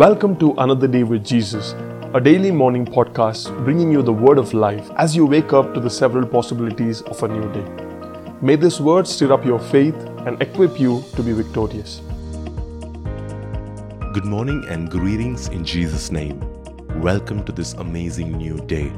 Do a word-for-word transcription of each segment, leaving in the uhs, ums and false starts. Welcome to Another Day with Jesus, a daily morning podcast bringing you the word of life as you wake up to the several possibilities of a new day. May this word stir up your faith and equip you to be victorious. Good morning and greetings in Jesus' name. Welcome to this amazing new day.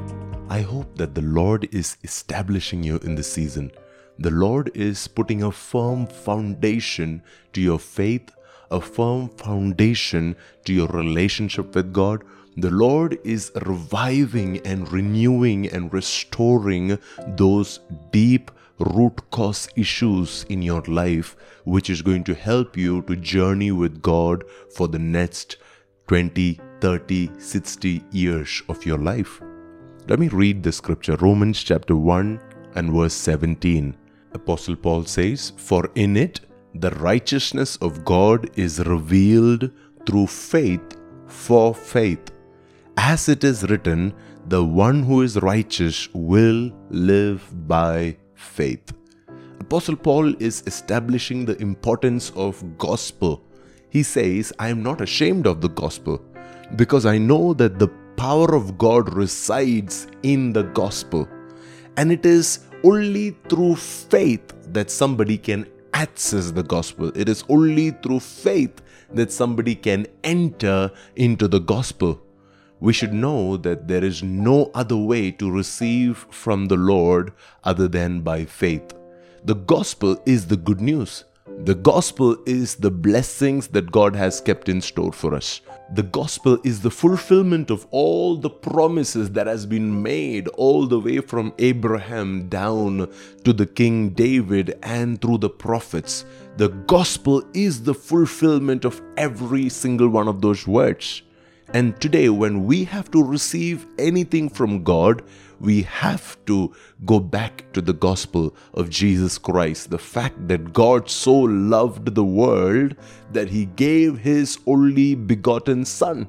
I hope that the Lord is establishing you in this season. The Lord is putting a firm foundation to your faith, a firm foundation to your relationship with God. The Lord is reviving and renewing and restoring those deep root cause issues in your life, which is going to help you to journey with God for the next twenty, thirty, sixty years of your life. Let me read the scripture, Romans chapter one and verse seventeen. Apostle Paul says, "For in it the righteousness of God is revealed through faith for faith. As it is written, the one who is righteous will live by faith." Apostle Paul is establishing the importance of gospel. He says, "I am not ashamed of the gospel because I know that the power of God resides in the gospel. And it is only through faith that somebody can access the gospel. It is only through faith that somebody can enter into the gospel." We should know that there is no other way to receive from the Lord other than by faith. The gospel is the good news. The gospel is the blessings that God has kept in store for us. The gospel is the fulfillment of all the promises that has been made all the way from Abraham down to the King David and through the prophets. The gospel is the fulfillment of every single one of those words. And today, when we have to receive anything from God, we have to go back to the gospel of Jesus Christ. The fact that God so loved the world that He gave His only begotten Son.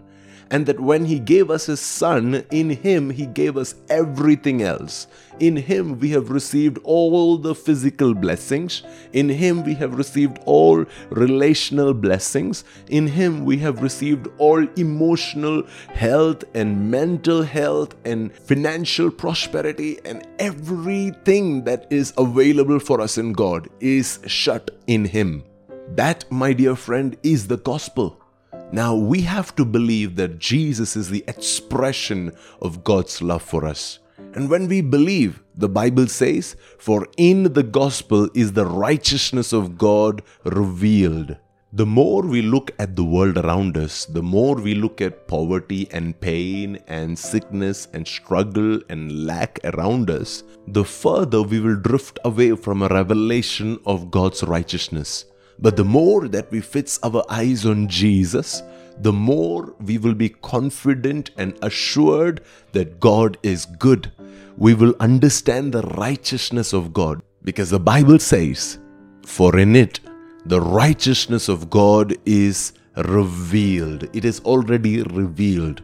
And that when He gave us His Son, in Him He gave us everything else. In Him we have received all the physical blessings. In Him we have received all relational blessings. In Him we have received all emotional health and mental health and financial prosperity, and everything that is available for us in God is shut in Him. That, my dear friend, is the gospel. Now we have to believe that Jesus is the expression of God's love for us. And when we believe, the Bible says, "For in the gospel is the righteousness of God revealed." The more we look at the world around us, the more we look at poverty and pain and sickness and struggle and lack around us, the further we will drift away from a revelation of God's righteousness. But the more that we fix our eyes on Jesus, the more we will be confident and assured that God is good. We will understand the righteousness of God, because the Bible says, "For in it the righteousness of God is revealed." It is already revealed.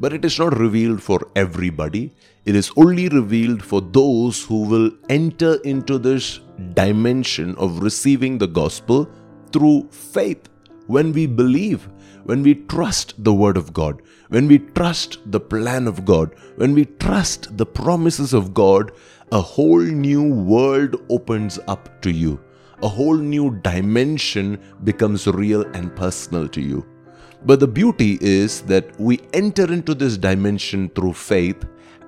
But it is not revealed for everybody. It is only revealed for those who will enter into this dimension of receiving the gospel through faith. When we believe, when we trust the word of God, when we trust the plan of God, when we trust the promises of God, a whole new world opens up to you. A whole new dimension becomes real and personal to you. But the beauty is that we enter into this dimension through faith,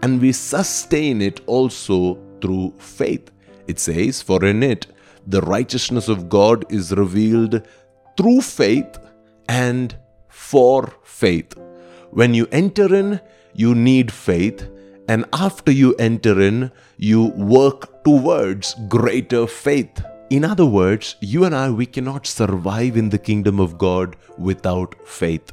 and we sustain it also through faith. It says, "For in it the righteousness of God is revealed through faith and for faith." When you enter in, you need faith, and after you enter in, you work towards greater faith. In other words, you and I, we cannot survive in the kingdom of God without faith.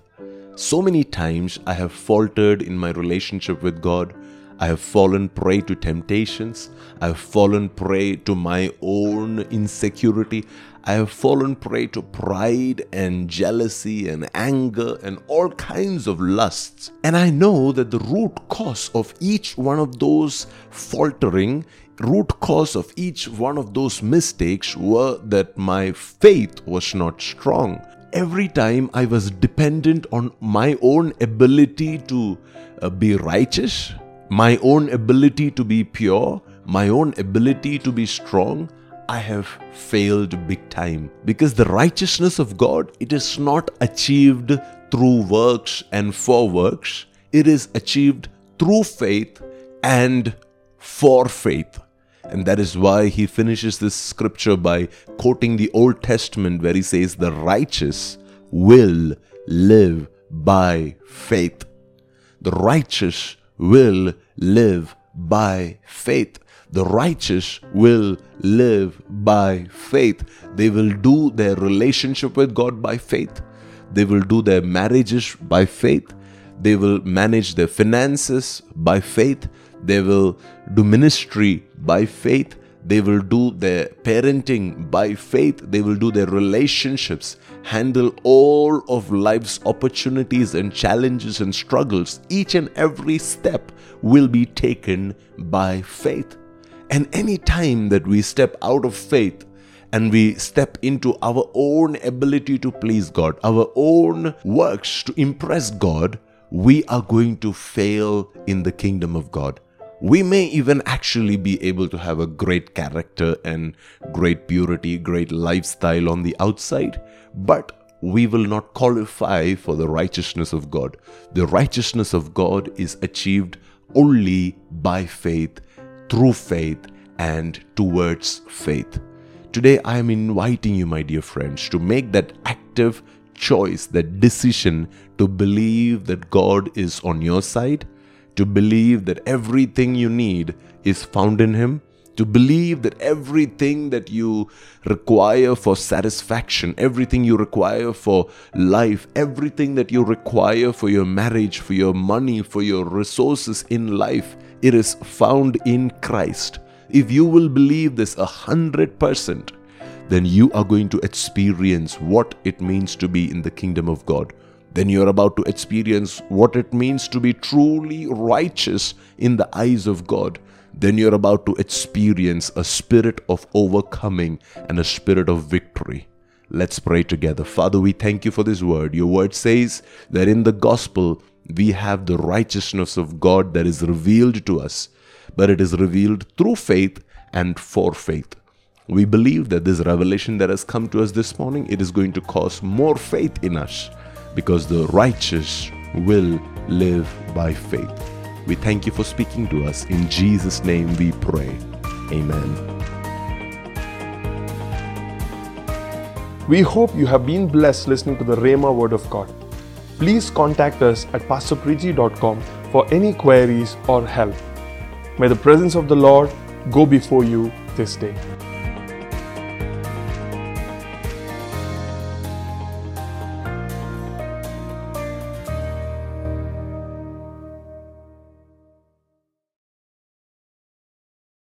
So many times I have faltered in my relationship with God. I have fallen prey to temptations. I have fallen prey to my own insecurity. I have fallen prey to pride and jealousy and anger and all kinds of lusts. And I know that the root cause of each one of those faltering root cause of each one of those mistakes were that my faith was not strong. every time I was dependent on my own ability to uh, be righteous, my own ability to be pure, my own ability to be strong, I have failed big time. Because the righteousness of God, it is not achieved through works and for works. It is achieved through faith and for faith. And that is why he finishes this scripture by quoting the Old Testament, where he says, the righteous will live by faith. The righteous will live by faith. The righteous will live by faith. They will do their relationship with God by faith. They will do their marriages by faith. They will manage their finances by faith. They will do ministry by faith. They will do their parenting by faith. They will do their relationships, handle all of life's opportunities and challenges and struggles. Each and every step will be taken by faith. And any time that we step out of faith and we step into our own ability to please God, our own works to impress God, we are going to fail in the kingdom of God. We may even actually be able to have a great character and great purity, great lifestyle on the outside, but we will not qualify for the righteousness of God. The righteousness of God is achieved only by faith, through faith, and towards faith. Today, I am inviting you, my dear friends, to make that active choice, that decision to believe that God is on your side, to believe that everything you need is found in Him, to believe that everything that you require for satisfaction, everything you require for life, everything that you require for your marriage, for your money, for your resources in life, it is found in Christ. If you will believe this a hundred percent, then you are going to experience what it means to be in the kingdom of God. Then you are about to experience what it means to be truly righteous in the eyes of God. Then you are about to experience a spirit of overcoming and a spirit of victory. Let's pray together. Father, we thank you for this word. Your word says that in the gospel, we have the righteousness of God that is revealed to us, but it is revealed through faith and for faith. We believe that this revelation that has come to us this morning, it is going to cause more faith in us, because the righteous will live by faith. We thank you for speaking to us. In Jesus' name we pray. Amen. We hope you have been blessed listening to the Rhema Word of God. Please contact us at pastor preji dot com for any queries or help. May the presence of the Lord go before you this day.